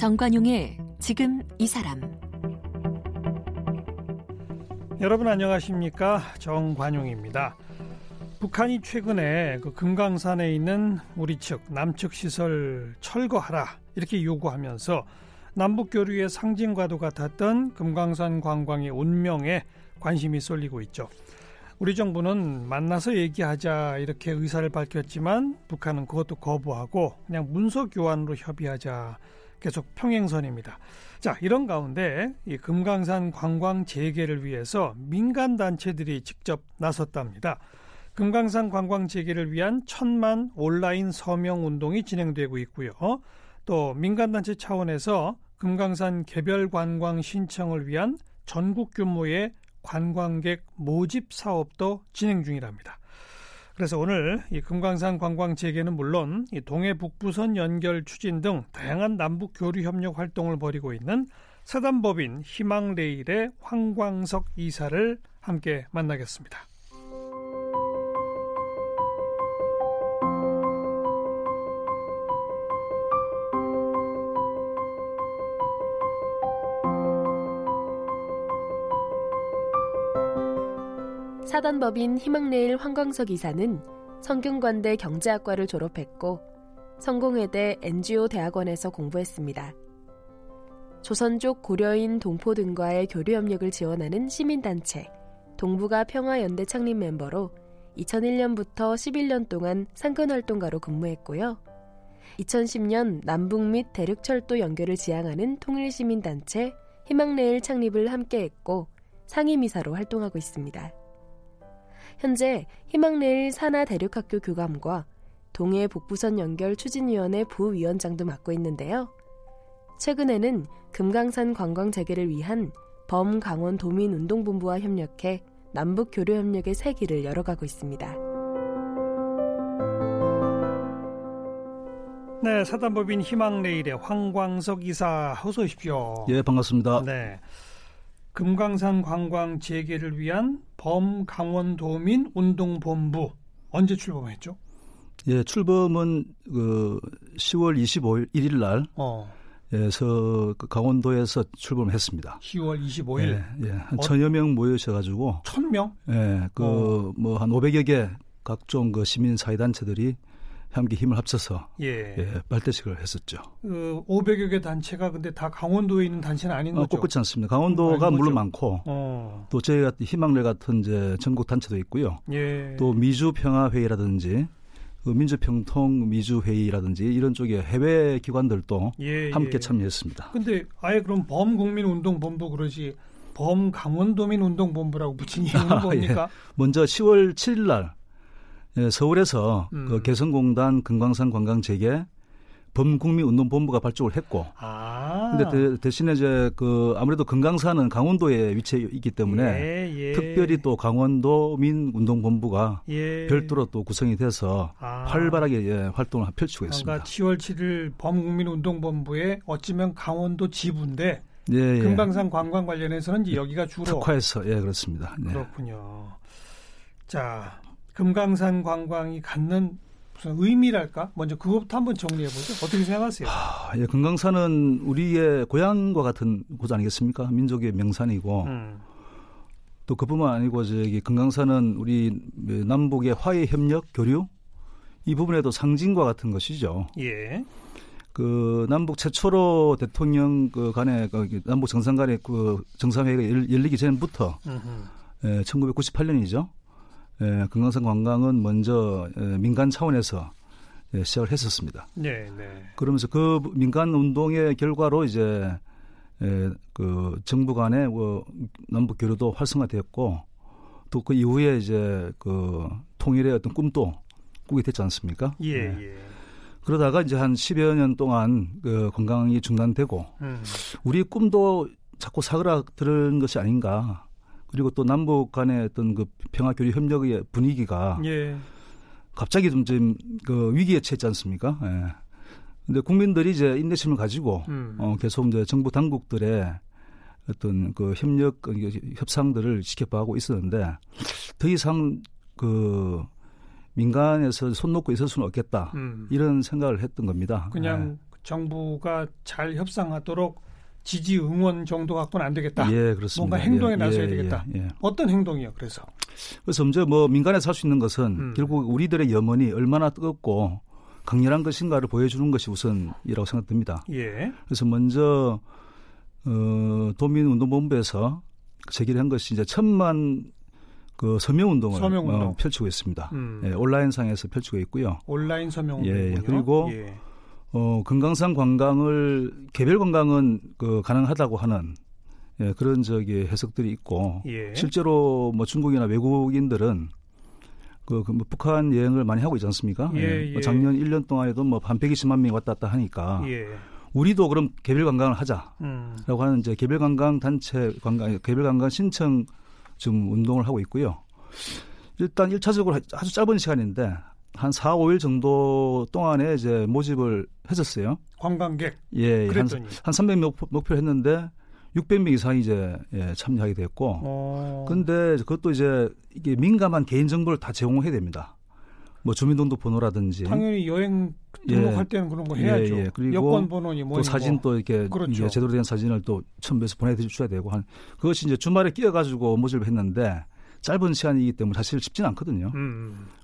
정관용의 지금 이 사람. 여러분 안녕하십니까? 정관용입니다. 북한이 최근에 금강산에 있는 우리 측 남측 시설 철거하라 이렇게 요구하면서 남북교류의 상징과도 같았던 금강산 관광의 운명에 관심이 쏠리고 있죠. 우리 정부는 만나서 얘기하자 이렇게 의사를 밝혔지만 북한은 그것도 거부하고 그냥 문서 교환으로 협의하자, 계속 평행선입니다. 자, 이런 가운데 이 금강산 관광 재개를 위해서 민간 단체들이 직접 나섰답니다. 금강산 관광 재개를 위한 1000만 온라인 서명 운동이 진행되고 있고요. 또 민간 단체 차원에서 금강산 개별 관광 신청을 위한 전국 규모의 관광객 모집 사업도 진행 중이랍니다. 그래서 오늘 이 금강산 관광 재개는 물론 이 동해 북부선 연결 추진 등 다양한 남북 교류 협력 활동을 벌이고 있는 사단법인 희망레일의 황광석 이사를 함께 만나겠습니다. 사단법인 희망내일 황광석 이사는 성균관대 경제학과를 졸업했고 성공회대 NGO 대학원에서 공부했습니다. 조선족 고려인 동포 등과의 교류협력을 지원하는 시민단체 동북아 평화연대 창립 멤버로 2001년부터 11년 동안 상근활동가로 근무했고요. 2010년 남북 및 대륙철도 연결을 지향하는 통일시민단체 희망레일 창립을 함께했고 상임이사로 활동하고 있습니다. 현재 희망내일 산하 대륙학교 교감과 동해 북부선 연결 추진위원회 부위원장도 맡고 있는데요. 최근에는 금강산 관광 재개를 위한 범강원 도민운동본부와 협력해 남북 교류 협력의 새 길을 열어가고 있습니다. 네, 사단법인 희망내일의 황광석 이사 어서 오십시오. 예, 반갑습니다. 네. 금강산 관광 재개를 위한 범강원도민 운동본부 언제 출범했죠? 예, 출범은 10월 25일 1일 날 에서 강원도에서 출범했습니다. 10월 25일. 예, 한 1000여 명 모여셔가지고. 1000명? 예, 한 500여 개 각종 시민 사회단체들이 함께 힘을 합쳐서 발대식을 했었죠. 500여 개 단체가 근데 다 강원도에 있는 단체는 아닌 거죠? 꼭 그렇지 않습니다. 강원도가 물론 많고 또 저희 같은 희망레일 같은 이제 전국 단체도 있고요. 예. 또 미주평화회의라든지 민주평통 미주회의라든지 이런 쪽의 해외 기관들도 함께 참여했습니다. 근데 아예 그럼 범국민운동본부 그러지 범강원도민운동본부라고 붙인 이유는 뭡니까? 예. 먼저 10월 7일 날 예, 서울에서 개성공단 금강산 관광 재개 범국민운동본부가 발족을 했고, 근데 대신에 이제 아무래도 금강산은 강원도에 위치해 있기 때문에 특별히 또 강원도민운동본부가 별도로 또 구성이 돼서 활발하게 활동을 펼치고 있습니다. 그러니까 10월 7일 범국민운동본부에 어쩌면 강원도 지부인데 금강산 관광 관련해서는 이제 여기가 주로 특화해서 그렇습니다. 그렇군요. 자. 금강산 관광이 갖는 무슨 의미랄까? 먼저 그것부터 한번 정리해보죠. 어떻게 생각하세요? 예, 금강산은 우리의 고향과 같은 곳 아니겠습니까? 민족의 명산이고 또 그뿐만 아니고 금강산은 우리 남북의 화해 협력, 교류 이 부분에도 상징과 같은 것이죠. 예. 남북 최초로 대통령 간의 남북 정상 간의 정상회의가 열리기 전부터 1998년이죠. 예, 금강산 관광은 먼저 민간 차원에서 시작을 했었습니다. 네. 그러면서 그 민간 운동의 결과로 이제 정부 간의 남북 교류도 활성화되었고 또 그 이후에 이제 통일의 어떤 꿈도 꾸게 됐지 않습니까? 예. 그러다가 이제 한 10여 년 동안 관광이 중단되고 우리 꿈도 자꾸 사그라드는 것이 아닌가. 그리고 또 남북 간의 어떤 그 평화 교류 협력의 분위기가 갑자기 좀 위기에 처했지 않습니까? 예. 근데 국민들이 이제 인내심을 가지고 계속 이제 정부 당국들의 어떤 그 협상들을 지켜봐고 있었는데 더 이상 민간에서 손 놓고 있을 수는 없겠다 이런 생각을 했던 겁니다. 그냥 정부가 잘 협상하도록 지지 응원 정도 갖고는 안 되겠다. 예, 그렇습니다. 뭔가 행동에 나서야 되겠다. 예. 어떤 행동이요? 그래서 이제 뭐 민간에서 할 수 있는 것은 결국 우리들의 염원이 얼마나 뜨겁고 강렬한 것인가를 보여주는 것이 우선이라고 생각됩니다. 예. 그래서 먼저 도민운동본부에서 제기를 한 것이 이제 1,000만 그 서명운동을 펼치고 있습니다. 예, 온라인상에서 펼치고 있고요. 온라인 서명운동이요. 예, 그리고 예. 금강산 관광을 개별 관광은 가능하다고 하는 예, 그런 해석들이 있고 예. 실제로 뭐 중국이나 외국인들은 뭐 북한 여행을 많이 하고 있지 않습니까? 예, 예. 작년 1년 동안에도 뭐 한 120만 명이 왔다 갔다 하니까 예. 우리도 그럼 개별 관광을 하자라고 하는 이제 개별 관광 단체 관광 개별 관광 신청 지금 운동을 하고 있고요. 일단 1차적으로 아주 짧은 시간인데 한 4, 5일 정도 동안에 이제 모집을 했었어요. 관광객. 예, 그랬더니 한 300명 목표를 했는데 600명 이상이 이제 예, 참여하게 됐고. 근데 그것도 이제 이게 민감한 개인 정보를 다 제공해야 됩니다. 뭐 주민등록번호라든지. 당연히 여행 등록할 예, 때는 그런 거 해야죠. 예, 예. 그리고 여권 번호니 뭐니 또 사진 뭐. 또 이렇게 그렇죠. 제대로 된 사진을 또 첨부해서 보내주셔야 되고 한 그것이 이제 주말에 끼어가지고 모집을 했는데. 짧은 시간이기 때문에 사실 쉽진 않거든요.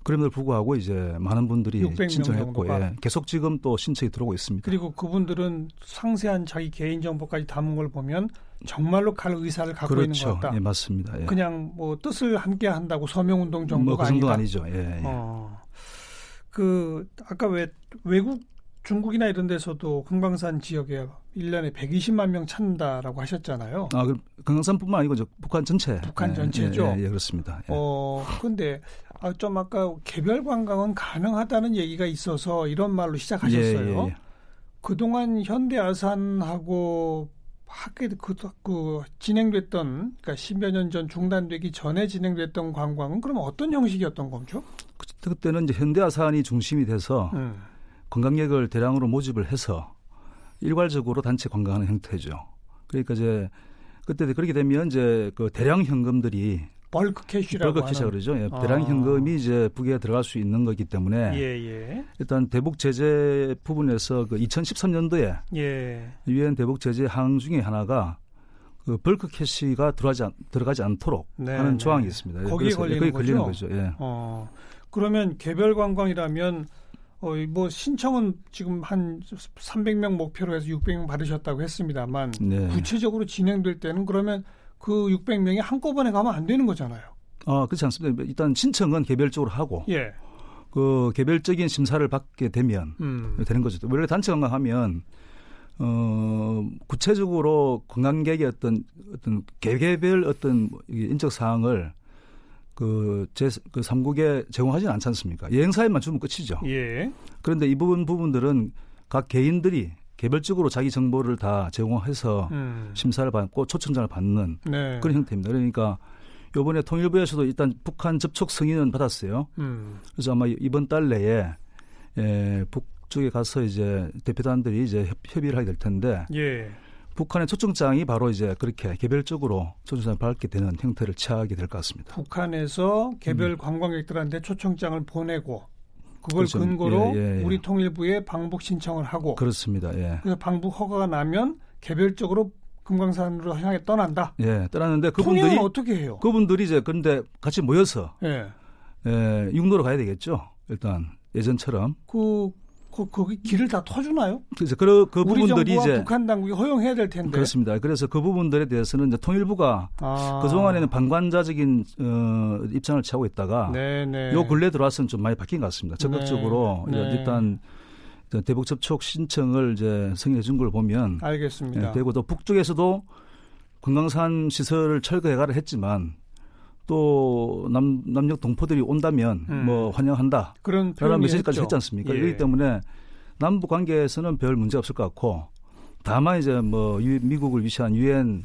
그럼에도 불구하고 이제 많은 분들이 신청했고 예, 계속 지금 또 신청이 들어오고 있습니다. 그리고 그분들은 상세한 자기 개인정보까지 담은 걸 보면 정말로 갈 의사를 갖고 그렇죠. 있는 것 같다. 예, 맞습니다. 예. 그냥 뭐 뜻을 함께 한다고 서명운동 정도가 그 정도는 아니다. 아니죠. 예, 예. 아까 외국 중국이나 이런 데서도 금강산 지역에 1년에 120만 명 찬다라고 하셨잖아요. 아, 금강산뿐만 아니고 북한 전체. 북한 전체죠. 예, 예, 예 그렇습니다. 예. 근데 좀 아까 개별 관광은 가능하다는 얘기가 있어서 이런 말로 시작하셨어요. 예, 예, 예. 그동안 현대아산하고 진행됐던 그러니까 10여 년 전 중단되기 전에 진행됐던 관광은 그럼 어떤 형식이었던 거죠? 그때는 이제 현대아산이 중심이 돼서 관광객을 대량으로 모집을 해서 일괄적으로 단체 관광하는 형태죠. 그러니까 이제 그때 그렇게 되면 이제 그 대량 현금들이 벌크 캐시라고 벌크 캐시라고 그러죠. 예, 대량 현금이 이제 북에 들어갈 수 있는 거기 때문에 예, 예. 일단 대북 제재 부분에서 2013년도에 유엔 대북 제재 항 중에 하나가 벌크 캐시가 들어가지 않도록 네, 하는 조항이 있습니다. 거기에 걸리는 거죠. 예. 그러면 개별 관광이라면 뭐 신청은 지금 한 300명 목표로 해서 600명 받으셨다고 했습니다만 네. 구체적으로 진행될 때는 그러면 그 600명이 한꺼번에 가면 안 되는 거잖아요. 아, 그렇지 않습니다. 일단 신청은 개별적으로 하고 예. 그 개별적인 심사를 받게 되면 되는 거죠. 원래 단체 관광하면 구체적으로 관광객의 어떤 개개별 어떤 인적 사항을 그 3국에 제공하지는 않지 않습니까? 여행사에만 주면 끝이죠. 예. 그런데 이 부분들은 각 개인들이 개별적으로 자기 정보를 다 제공해서 심사를 받고 초청장을 받는 네. 그런 형태입니다. 그러니까 이번에 통일부에서도 일단 북한 접촉 승인은 받았어요. 그래서 아마 이번 달 내에 북쪽에 가서 이제 대표단들이 이제 협의를 하게 될 텐데. 예. 북한의 초청장이 바로 이제 그렇게 개별적으로 초청장을 받게 되는 형태를 취하게 될 것 같습니다. 북한에서 개별 관광객들한테 초청장을 보내고 그걸 그렇죠. 근거로 예, 예, 예. 우리 통일부에 방북 신청을 하고 그렇습니다. 예. 그래서 방북 허가가 나면 개별적으로 금강산으로 향해 떠난다. 예, 떠났는데 그분들이 어떻게 해요? 그분들이 이제 근데 같이 모여서 예, 육로로 가야 되겠죠. 일단 예전처럼 거기 길을 다 터주나요? 그래서 그 부분들이 이제 북한 당국이 허용해야 될 텐데. 그렇습니다. 그래서 그 부분들에 대해서는 이제 통일부가 그동안에는 방관자적인 입장을 취하고 있다가 네네. 요 근래 들어와서는 좀 많이 바뀐 것 같습니다. 적극적으로 네. 일단 대북 접촉 신청을 이제 승인해 준 걸 보면 알겠습니다. 예, 되고 또 북쪽에서도 금강산 시설을 철거해가를 했지만 또 남녘 동포들이 온다면 뭐 환영한다. 그런 메시지까지 했지 않습니까? 예. 그렇기 때문에 남북 관계에서는 별 문제 없을 것 같고 다만 이제 뭐 미국을 위시한 유엔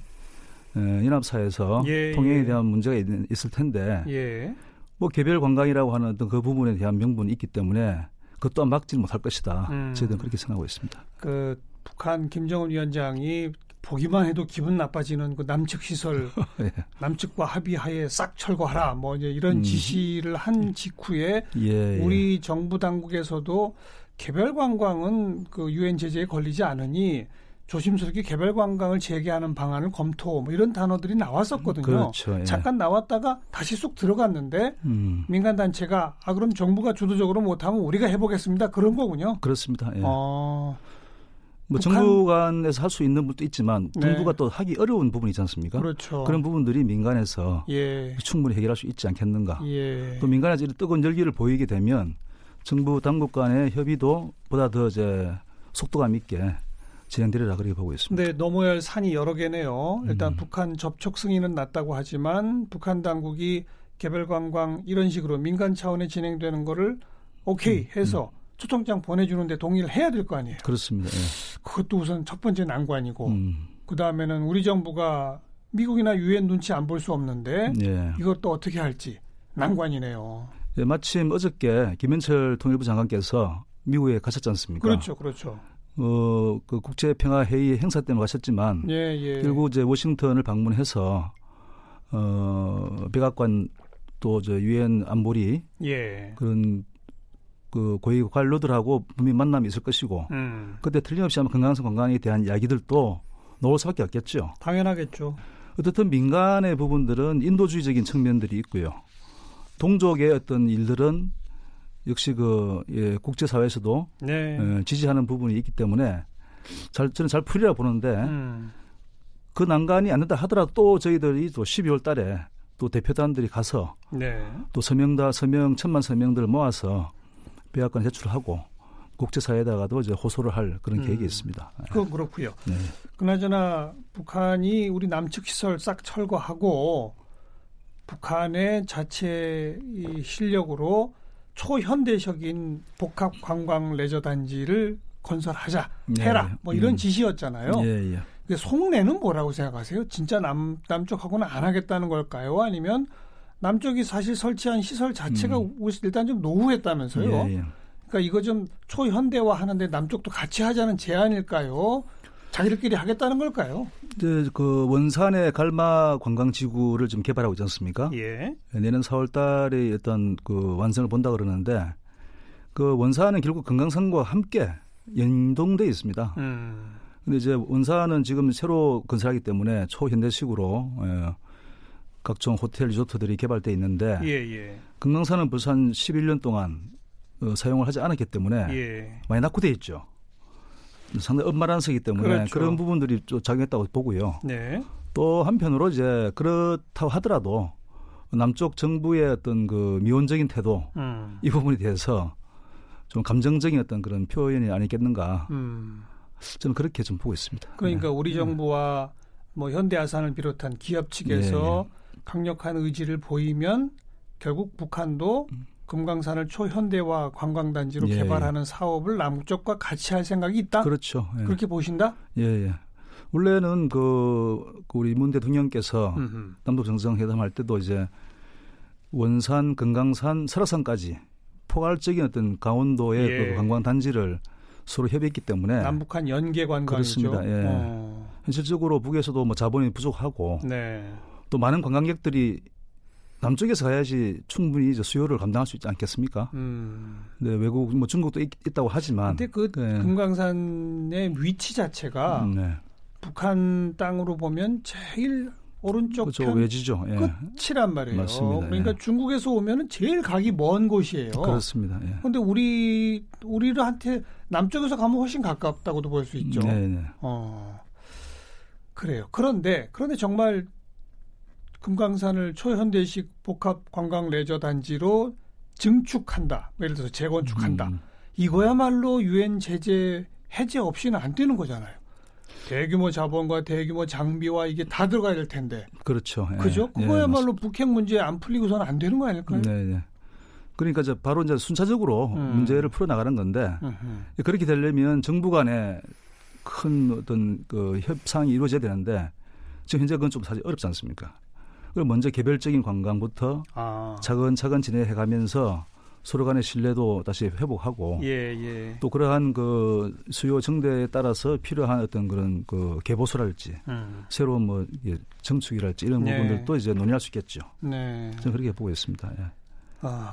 연합사에서 예. 통행에 대한 문제가 있을 텐데 예. 뭐 개별 관광이라고 하는 어떤 그 부분에 대한 명분이 있기 때문에 그것도 막지는 못할 것이다. 저희들은 그렇게 생각하고 있습니다. 북한 김정은 위원장이 보기만 해도 기분 나빠지는 그 남측 시설, 예. 남측과 합의하에 싹 철거하라. 뭐 이제 이런 지시를 한 직후에 예, 예. 우리 정부 당국에서도 개별 관광은 그 유엔 제재에 걸리지 않으니 조심스럽게 개별 관광을 재개하는 방안을 검토 뭐 이런 단어들이 나왔었거든요. 그렇죠, 예. 잠깐 나왔다가 다시 쑥 들어갔는데 민간단체가 아 그럼 정부가 주도적으로 못하면 우리가 해보겠습니다. 그런 거군요. 그렇습니다. 예. 뭐 북한... 정부 간에서 할 수 있는 부분도 있지만 정부가 네. 또 하기 어려운 부분이 있지 않습니까? 그렇죠. 그런 부분들이 민간에서 예. 충분히 해결할 수 있지 않겠는가. 예. 또 민간에서 이런 뜨거운 열기를 보이게 되면 정부 당국 간의 협의도 보다 더 이제 속도감 있게 진행되리라 그렇게 보고 있습니다. 네, 넘어야 할 산이 여러 개네요. 일단 북한 접촉 승인은 났다고 하지만 북한 당국이 개별 관광 이런 식으로 민간 차원에 진행되는 거를 오케이 해서 초청장 보내주는데 동의를 해야 될 거 아니에요. 그렇습니다. 예. 그것도 우선 첫 번째 난관이고 그다음에는 우리 정부가 미국이나 유엔 눈치 안 볼 수 없는데 예. 이것도 어떻게 할지 난관이네요. 예, 마침 어저께 김현철 통일부 장관께서 미국에 가셨지 않습니까? 그렇죠. 그렇죠. 그 국제평화회의 행사 때문에 가셨지만 예, 예. 결국 이제 워싱턴을 방문해서 백악관 또 유엔 안보리 예. 그런 그 고위 관료들하고 분명히 만남이 있을 것이고 그때 틀림없이 아마 금강산 관광에 대한 이야기들도 나올 수밖에 없겠죠. 당연하겠죠. 어쨌든 민간의 부분들은 인도주의적인 측면들이 있고요. 동족의 어떤 일들은 역시 그 예, 국제사회에서도 네. 예, 지지하는 부분이 있기 때문에 저는 잘 풀리라 보는데 그 난간이 안 된다 하더라도 또 저희들이 또 12월 달에 또 대표단들이 가서 네. 또 천만 서명들을 모아서 백악관 제출하고 국제사회에다가도 이제 호소를 할 그런 계획이 있습니다. 그건 그렇고요. 네. 그나저나 북한이 우리 남측 시설 싹 철거하고 북한의 자체 실력으로 초현대적인 복합 관광 레저 단지를 건설하자 해라 예, 뭐 이런 지시였잖아요. 예, 예. 근데 속내는 뭐라고 생각하세요? 진짜 남쪽하고는 안 하겠다는 걸까요? 아니면 남쪽이 사실 설치한 시설 자체가 일단 좀 노후했다면서요. 예, 예. 그러니까 이거 좀 초현대화 하는데 남쪽도 같이 하자는 제안일까요? 자기들끼리 하겠다는 걸까요? 이제 그 원산의 갈마 관광지구를 지금 개발하고 있지 않습니까? 예. 내년 4월달에 일단 그 완성을 본다 그러는데 그 원산은 결국 금강산과 함께 연동돼 있습니다. 근데 이제 원산은 지금 새로 건설하기 때문에 초현대식으로 각종 호텔 리조트들이 개발돼 있는데 예, 예. 금강산은 벌써 한 11년 동안 사용을 하지 않았기 때문에 예. 많이 낙후돼 있죠. 상당히 엄마란서이기 때문에 그렇죠. 그런 부분들이 좀 작용했다고 보고요. 네. 또 한편으로 이제 그렇다고 하더라도 남쪽 정부의 어떤 그 미온적인 태도 이 부분에 대해서 좀 감정적인 어떤 그런 표현이 아니겠는가 저는 그렇게 좀 보고 있습니다. 그러니까 네. 우리 정부와 뭐 현대아산을 비롯한 기업 측에서 네. 강력한 의지를 보이면 결국 북한도 금강산을 초현대화 관광단지로 예, 개발하는 예. 사업을 남쪽과 같이 할 생각이 있다? 그렇죠. 예. 그렇게 보신다? 예, 예. 원래는 그 우리 문 대통령께서 남북 정상회담할 때도 이제 원산, 금강산, 설악산까지 포괄적인 어떤 강원도의 예. 그 관광단지를 서로 협의했기 때문에 남북한 연계 관광이죠. 그렇습니다. 예. 현실적으로 북에서도 뭐 자본이 부족하고 네. 또 많은 관광객들이 남쪽에서 가야지 충분히 이제 수요를 감당할 수 있지 않겠습니까? 네, 외국 뭐 중국도 있다고 하지만. 근데 그 네. 금강산의 위치 자체가 네. 북한 땅으로 보면 제일 오른쪽 그렇죠, 편 외지죠. 예. 끝이란 말이에요. 맞습니다. 그러니까 예. 중국에서 오면은 제일 가기 먼 곳이에요. 그렇습니다. 그런데 예. 우리한테 남쪽에서 가면 훨씬 가깝다고도 볼 수 있죠. 네, 네. 그래요. 그런데 정말. 금강산을 초현대식 복합 관광 레저 단지로 증축한다. 예를 들어서 재건축한다. 이거야말로 유엔 제재 해제 없이는 안 되는 거잖아요. 대규모 자본과 대규모 장비와 이게 다 들어가야 될 텐데. 그렇죠. 예. 그죠? 그거야말로 예, 북핵 문제 안 풀리고서는 안 되는 거 아닐까요? 네, 예. 그러니까 이제 바로 이제 순차적으로 문제를 풀어 나가는 건데 그렇게 되려면 정부 간에 큰 어떤 그 협상이 이루어져야 되는데 지금 현재 그건 좀 사실 어렵지 않습니까? 그럼 먼저 개별적인 관광부터 차근차근 진행해가면서 서로 간의 신뢰도 다시 회복하고 예, 예. 또 그러한 그 수요 증대에 따라서 필요한 어떤 그런 그 개보수랄지 새로운 뭐 정축이랄지 이런 예. 부분들도 이제 논의할 수 있겠죠. 네. 저는 그렇게 보고 있습니다. 예.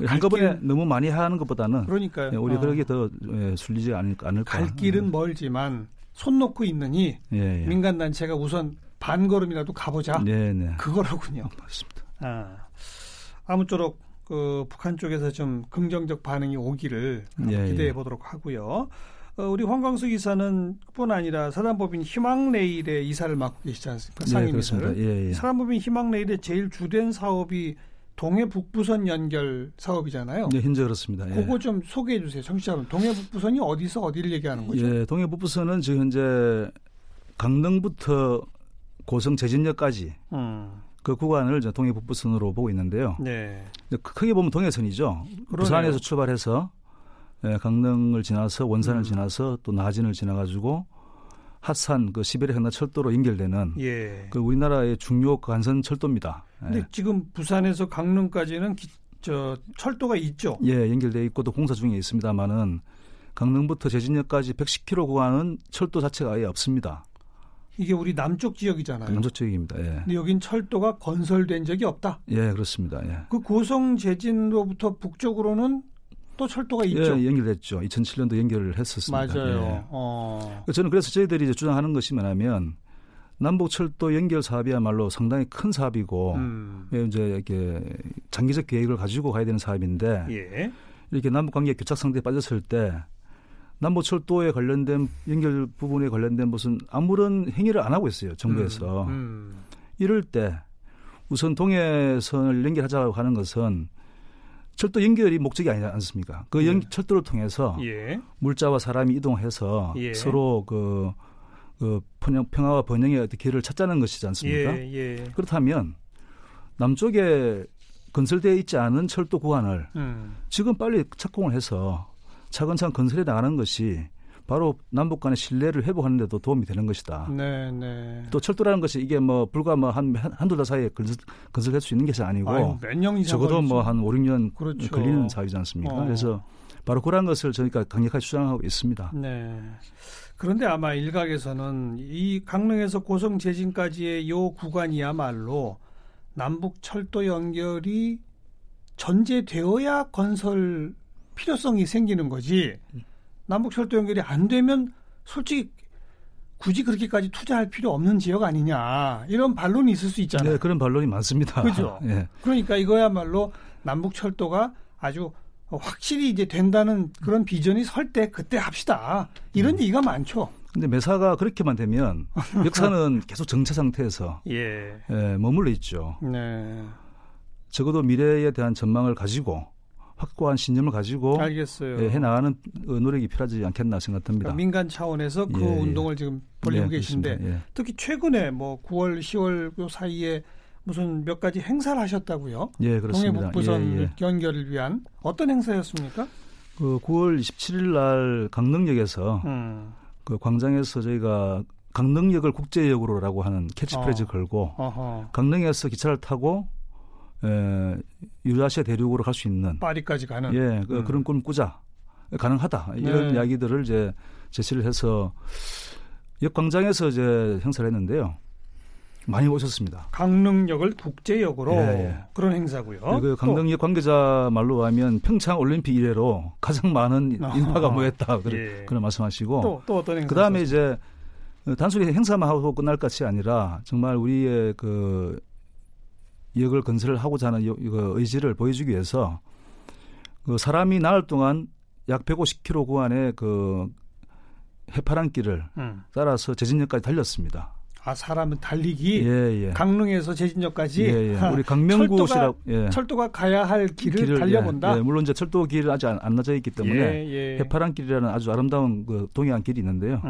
한꺼번에 너무 많이 하는 것보다는 그러니까요. 오히려 그렇게 더 순리지가 않을까. 갈 길은 멀지만 손 놓고 있느니 민간단체가 우선 반걸음이라도 가보자. 네네. 그거라군요. 맞습니다. 아무쪼록 그 북한 쪽에서 좀 긍정적 반응이 오기를 기대해 보도록 하고요. 우리 황광석 이사는 뿐 아니라 사단법인 희망레일의 이사를 맡고 계시지 않습니까? 상임이사를. 사단법인 희망레일의 제일 주된 사업이 동해 북부선 연결 사업이잖아요. 네, 현재 그렇습니다. 그거 좀 소개해 주세요. 청취자 여러분. 동해 북부선이 어디서 어디를 얘기하는 거죠? 동해 북부선은 지금 현재 강릉부터 고성 제진역까지 그 구간을 동해 북부선으로 보고 있는데요. 네. 크게 보면 동해선이죠. 그러네요. 부산에서 출발해서 강릉을 지나서 원산을 지나서 또 나진을 지나가지고 핫산 그 시베리아 횡단 철도로 연결되는 그 우리나라의 중요 간선 철도입니다. 근데 지금 부산에서 강릉까지는 철도가 있죠. 예, 연결돼 있고 또 공사 중에 있습니다만은 강릉부터 제진역까지 110km 구간은 철도 자체가 아예 없습니다. 이게 우리 남쪽 지역이잖아요. 남쪽 지역입니다. 근데 여긴 철도가 건설된 적이 없다. 예, 그렇습니다. 그 고성 제진로부터 북쪽으로는 또 철도가 있죠. 연결됐죠. 2007년도 연결을 했었습니다. 맞아요. 저는 그래서 저희들이 이제 주장하는 것이 뭐냐면 남북철도 연결 사업이야말로 상당히 큰 사업이고 이제 이렇게 장기적 계획을 가지고 가야 되는 사업인데 이렇게 남북관계 교착상태에 빠졌을 때 남북철도에 관련된 연결 부분에 관련된 무슨 아무런 행위를 안 하고 있어요. 정부에서. 이럴 때 우선 동해선을 연결하자고 하는 것은 철도 연결이 목적이 아니지 않습니까? 그 철도를 통해서 물자와 사람이 이동해서 서로 그 평화와 번영의 길을 찾자는 것이지 않습니까? 그렇다면 남쪽에 건설되어 있지 않은 철도 구간을 지금 빨리 착공을 해서 차근차근 건설해 나가는 것이 바로 남북 간의 신뢰를 회복하는 데도 도움이 되는 것이다. 또 철도라는 것이 이게 뭐 불과 뭐 한두 달 사이에 건설할 수 있는 것이 아니고 몇 년 이상 적어도 뭐 한 5, 6년 그렇죠. 걸리는 사업이지 않습니까? 그래서 바로 그런 것을 저희가 강력하게 주장하고 있습니다. 그런데 아마 일각에서는 이 강릉에서 고성 제진까지의 이 구간이야말로 남북 철도 연결이 전제되어야 건설 필요성이 생기는 거지 남북철도 연결이 안 되면 솔직히 굳이 그렇게까지 투자할 필요 없는 지역 아니냐 이런 반론이 있을 수 있잖아요. 네, 그런 반론이 많습니다. 그렇죠. 그러니까 이거야말로 남북철도가 아주 확실히 이제 된다는 그런 비전이 설 때 그때 합시다. 이런 얘기가 많죠. 근데 매사가 그렇게만 되면 역사는 계속 정체 상태에서 머물러 있죠. 적어도 미래에 대한 전망을 가지고 확고한 신념을 가지고 해나가는 노력이 필요하지 않겠나 생각합니다. 그러니까 민간 차원에서 그 운동을 지금 벌리고 계신데 특히 최근에 뭐 9월, 10월 사이에 무슨 몇 가지 행사를 하셨다고요? 그렇습니다. 동해 북부선 연결을 위한 어떤 행사였습니까? 그 9월 27일 날 강릉역에서 그 광장에서 저희가 강릉역을 국제역으로라고 하는 캐치프레이즈 걸고 강릉에서 기차를 타고 유라시아 대륙으로 갈 수 있는 파리까지 가는 그런 꿈 꾸자 가능하다 이런 이야기들을 이제 제시를 해서 역광장에서 이제 행사를 했는데요. 많이 오셨습니다. 강릉역을 국제역으로 그런 행사고요. 그 강릉역 관계자 말로 하면 평창 올림픽 이래로 가장 많은 인파가 모였다 그런 말씀하시고 또 어떤 행사? 그다음에 있었어요? 이제 단순히 행사만 하고 끝날 것이 아니라 정말 우리의 그 역을 건설하고자 하는 의지를 보여주기 위해서 그 사람이 나흘 동안 약 150km 구간의 그 해파란 길을 따라서 제진역까지 달렸습니다. 아, 사람은 달리기? 강릉에서 제진역까지? 우리 강명구 씨라고. 철도가 가야 할 길을 달려본다? 물론 이제 철도 길은 아직 안 낮아 있기 때문에 해파란 길이라는 아주 아름다운 그 동해안 길이 있는데요.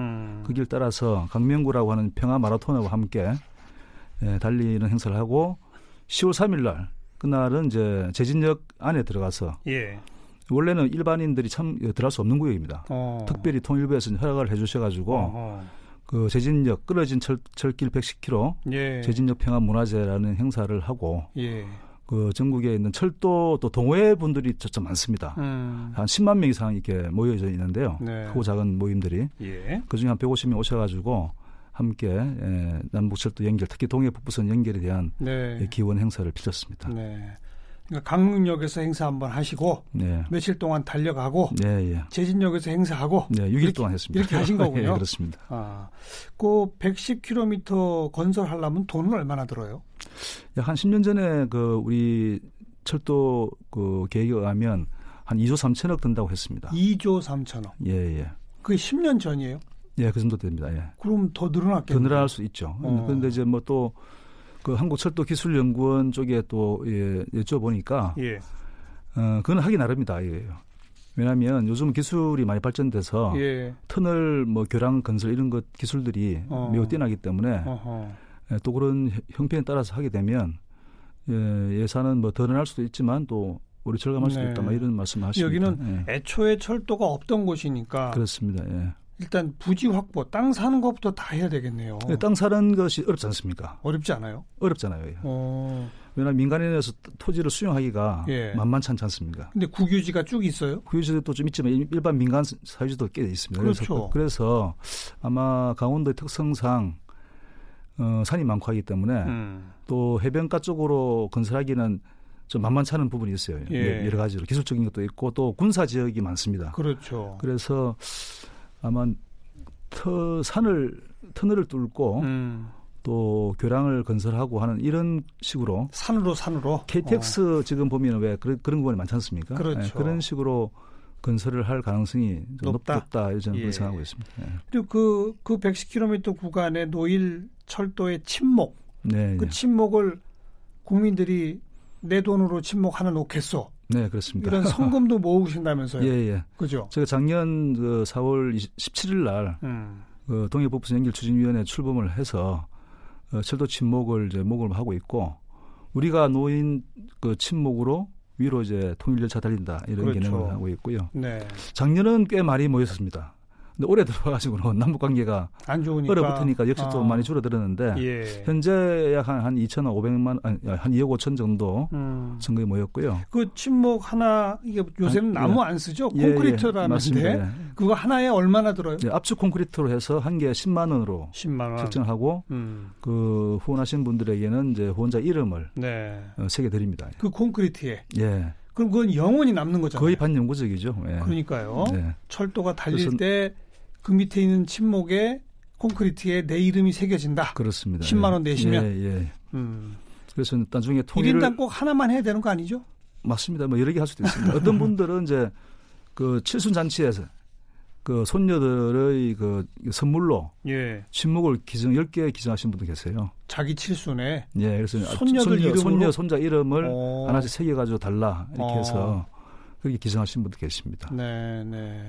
그 길 따라서 강명구라고 하는 평화 마라톤하고 함께 달리는 행사를 하고 10월 3일 날 그날은 이제 제진역 안에 들어가서 원래는 일반인들이 참 들어갈 수 없는 구역입니다. 특별히 통일부에서 허락을 해주셔가지고 그 제진역 끊어진 철길 110km 제진역 평화문화제라는 행사를 하고 그 전국에 있는 철도 또 동호회 분들이 진짜 많습니다. 한 10만 명 이상 이렇게 모여져 있는데요. 크고 작은 모임들이 그중에 한 150명 오셔가지고 함께 남북철도 연결, 특히 동해 북부선 연결에 대한 기원 행사를 펼쳤습니다. 강릉역에서 행사 한번 하시고 네. 며칠 동안 달려가고 네, 예. 제진역에서 행사하고 네, 6일 이렇게, 동안 했습니다. 이렇게 하신 거군요. 예, 그렇습니다. 아, 그 110km 건설하려면 돈은 얼마나 들어요? 약 한 10년 전에 그 우리 철도 그 계획에 의하면 한 2조 3천억 든다고 했습니다. 2조 3천억. 예, 예. 그게 10년 전이에요? 예, 그 정도 됩니다. 예. 그럼 더 늘어났겠네요. 더 늘어날 수 있죠. 그런데 이제 뭐 또 그 한국 철도 기술 연구원 쪽에 또 예, 여쭤보니까 예. 그건 하기 나름이다. 예. 왜냐하면 요즘 기술이 많이 발전돼서 예. 터널 뭐 교량 건설 이런 것 기술들이 매우 뛰어나기 때문에 예, 또 그런 형편에 따라서 하게 되면 예, 예산은 뭐 더 늘어날 수도 있지만 또 우리 절감할 수도 네. 있다. 막 이런 말씀을 하십니다. 여기는 예. 애초에 철도가 없던 곳이니까 그렇습니다. 예. 일단 부지 확보, 땅 사는 것부터 다 해야 되겠네요. 네, 땅 사는 것이 어렵지 않습니까? 어렵지 않아요? 어렵잖아요. 왜냐하면 민간인에서 토지를 수용하기가 예. 만만찮지 않습니까? 근데 국유지가 쭉 있어요? 국유지도 좀 있지만 일반 민간 사유지도 꽤 있습니다. 그렇죠. 그래서 아마 강원도의 특성상 산이 많고 하기 때문에 또 해변가 쪽으로 건설하기는 좀 만만찮은 부분이 있어요. 예. 여러 가지로 기술적인 것도 있고 또 군사 지역이 많습니다. 그렇죠. 그래서 아마 터널을 뚫고 또 교량을 건설하고 하는 이런 식으로 산으로 KTX 지금 보면 왜 그런 구간이 많지 않습니까? 그렇죠. 네, 그런 식으로 건설을 할 가능성이 좀 높다 저는 예. 생각하고 있습니다. 네. 그리고 그 110km 구간의 노일 철도의 침묵, 네, 그 네. 침묵을 국민들이 내 돈으로 침묵하는 오겠소. 네, 그렇습니다. 이런 성금도 모으신다면서요? 예, 예. 그죠? 제가 작년 4월 17일 날 동해 북부선 연결 추진위원회 출범을 해서 철도 침묵을 이제 모금하고 있고 우리가 놓인 그 침묵으로 위로 이제 통일 열차 달린다 이런 그렇죠. 개념을 하고 있고요. 네. 작년은 꽤 많이 모였었습니다. 근데 올해 들어가지고는 남북 관계가 안 좋으니까 얼어붙으니까 역시 또 많이 줄어들었는데 예. 현재 약 한 2,500만 한 2억 5천 정도 정도에 모였고요. 그 침묵 하나 이게 요새는 나무 예. 안 쓰죠? 콘크리트라는데 예, 예. 그거 하나에 얼마나 들어요? 예, 압축 콘크리트로 해서 한 개에 10만 원으로 책정하고 그 후원하신 분들에게는 이제 후원자 이름을 네. 새겨 드립니다. 그 콘크리트에. 예. 그럼 그건 영원히 남는 거잖아요. 거의 반영구적이죠. 예. 그러니까요. 예. 철도가 달릴 때 그 밑에 있는 침목에 콘크리트에 내 이름이 새겨진다. 그렇습니다. 10만 원 내시면. 예, 예. 그래서 나중에 통일을 1인당 꼭 하나만 해야 되는 거 아니죠? 맞습니다. 뭐 여러 개 할 수도 있습니다. 어떤 분들은 이제 그 칠순 잔치에서 그 손녀들의 그 선물로 예. 침묵을 10개 기증하신 분도 계세요. 자기 칠순에. 예, 그래서 손녀들 이름 손자 이름을 하나씩 새겨 가지고 달라 이렇게 해서 그렇게 기증하신 분도 계십니다. 네, 네.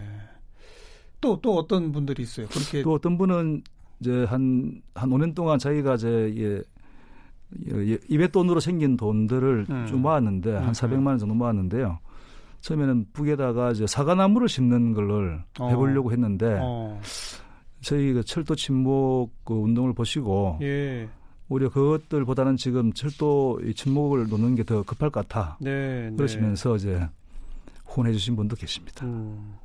또 어떤 분들이 있어요. 그렇게 또 어떤 분은 이제 한 5년 동안 자기가 이제 이뱃돈으로 생긴 돈들을 좀 모았는데 한 400만 원 정도 모았는데요. 처음에는 북에다가 이제 사과나무를 심는 걸 해보려고 했는데 저희 그 철도 침묵 그 운동을 보시고 예. 오히려 그것들보다는 지금 철도 침묵을 놓는 게 더 급할 것 같아. 네, 그러시면서 네. 이제. 후원해 주신 분도 계십니다.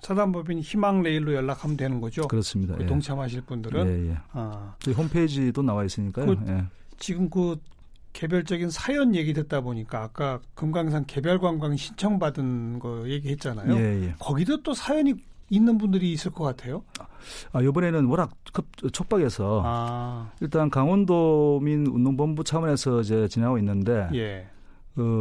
사단법인 희망레일로 연락하면 되는 거죠? 그렇습니다. 예. 동참하실 분들은? 예, 예. 아. 저희 홈페이지도 나와 있으니까요. 예. 지금 그 개별적인 사연 얘기 듣다 보니까 아까 금강산 개별관광 신청받은 거 얘기했잖아요. 예, 예. 거기도 또 사연이 있는 분들이 있을 것 같아요? 아, 이번에는 워낙 촉박해서 일단 강원도민운동본부 차원에서 이제 진행하고 있는데 예.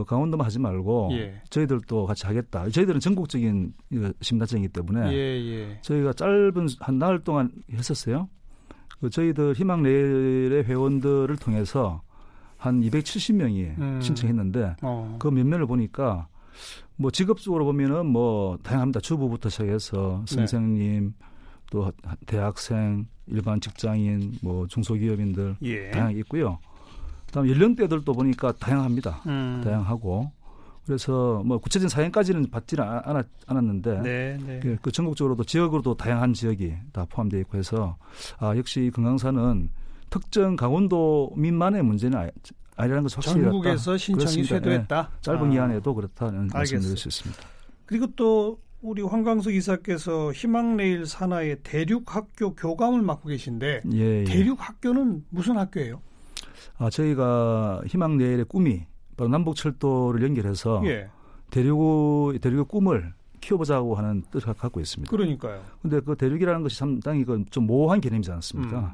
강원도만 하지 말고 예. 저희들도 같이 하겠다. 저희들은 전국적인 심단증이기 때문에 예, 예. 저희가 짧은 한 나흘 동안 했었어요. 저희들 희망내일의 회원들을 통해서 한 270명이 신청했는데 그 면면을 보니까 뭐 직업적으로 보면은 뭐 다양합니다. 주부부터 시작해서 선생님 네. 또 대학생, 일반 직장인, 뭐 중소기업인들 예. 다양하게 있고요. 다음 연령대들도 보니까 다양합니다. 다양하고 그래서 뭐 구체적인 사연까지는 받지는 않았는데 네, 네. 그 전국적으로도 지역으로도 다양한 지역이 다 포함되어 있고 해서 아, 역시 금강산은 특정 강원도민만의 문제는 아니라는 것을 확실히 전국에서 신청이 쇄도했다. 예, 짧은 기한에도 그렇다는 말씀을 드릴 수 있습니다. 그리고 또 우리 황광석 이사께서 희망레일 산하의 대륙학교 교감을 맡고 계신데 예, 예. 대륙학교는 무슨 학교예요? 아, 저희가 희망내일의 꿈이 바로 남북철도를 연결해서 예. 대륙의 꿈을 키워보자고 하는 뜻을 갖고 있습니다. 그러니까요. 그런데 그 대륙이라는 것이 상당히 좀 모호한 개념이지 않습니까?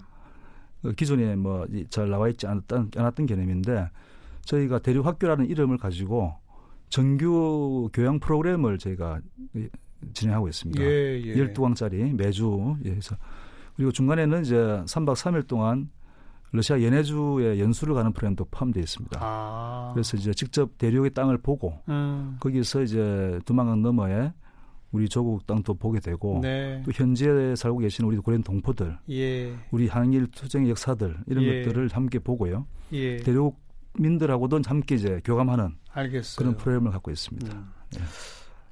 기존에 뭐 잘 나와 있지 않았던 개념인데 저희가 대륙학교라는 이름을 가지고 정규 교양 프로그램을 저희가 진행하고 있습니다. 예, 예. 12강짜리 매주. 예, 그래서 그리고 중간에는 이제 3박 3일 동안 러시아 연해주에 연수를 가는 프로그램도 포함되어 있습니다. 아. 그래서 이제 직접 대륙의 땅을 보고 거기서 이제 두만강 너머에 우리 조국 땅도 보게 되고 네. 또 현지에 살고 계시는 우리 고려인 동포들, 예. 우리 항일 투쟁의 역사들 이런 예. 것들을 함께 보고요. 예. 대륙민들하고도 함께 이제 교감하는 알겠어요. 그런 프로그램을 갖고 있습니다. 예.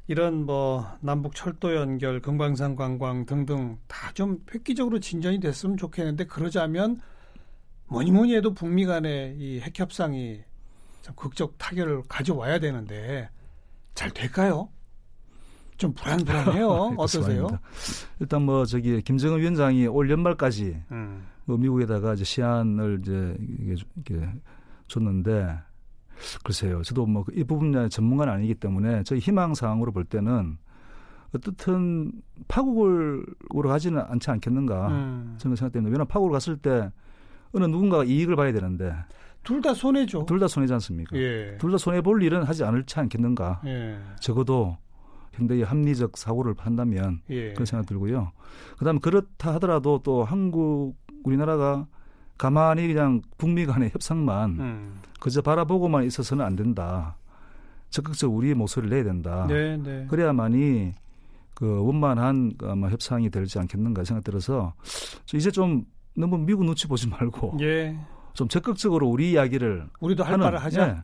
이런 뭐 남북 철도 연결, 금강산 관광 등등 다 좀 획기적으로 진전이 됐으면 좋겠는데 그러자면 뭐니뭐니 해도 북미 간의 이 핵협상이 참 극적 타결을 가져와야 되는데 잘 될까요? 좀 불안불안해요. 어떠세요? 일단 뭐 저기 김정은 위원장이 올 연말까지 뭐 미국에다가 이제 시한을 이렇게 줬는데 글쎄요. 저도 뭐 이 부분의 전문가는 아니기 때문에 저희 희망 상황으로 볼 때는 어떻든 파국으로 가지는 않지 않겠는가 저는 생각됩니다. 왜냐하면 파국으로 갔을 때 어느 누군가가 이익을 봐야 되는데 둘 다 손해죠. 둘 다 손해지 않습니까? 예. 둘 다 손해 볼 일은 하지 않을지 않겠는가. 예. 적어도 현대의 합리적 사고를 한다면 예. 그런 생각 들고요. 그다음에 그렇다 하더라도 또 우리나라가 가만히 그냥 북미 간의 협상만 그저 바라보고만 있어서는 안 된다. 적극적으로 우리의 목소리를 내야 된다. 네, 네. 그래야만이 그 원만한 아마 협상이 되지 않겠는가 생각 들어서 이제 좀 너무 미국 눈치 보지 말고 예. 좀 적극적으로 우리 이야기를 우리도 할 말을 하자. 예.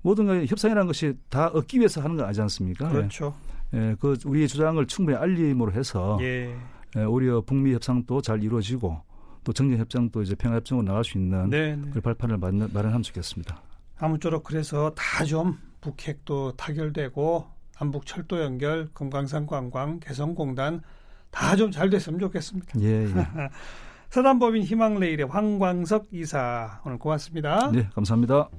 모든 협상이라는 것이 다 얻기 위해서 하는 거 아니지 않습니까? 그렇죠. 예. 그 우리의 주장을 충분히 알림으로 해서 예. 예, 오히려 북미 협상도 잘 이루어지고 또 정전협정도 이제 평화협정으로 나갈 수 있는 네네. 그 발판을 마련하면 좋겠습니다. 아무쪼록 그래서 다 좀 북핵도 타결되고 남북철도 연결, 금강산 관광, 개성공단 다 좀 잘 됐으면 좋겠습니다. 예, 예. 사단법인 희망레일의 황광석 이사 오늘 고맙습니다. 네, 감사합니다.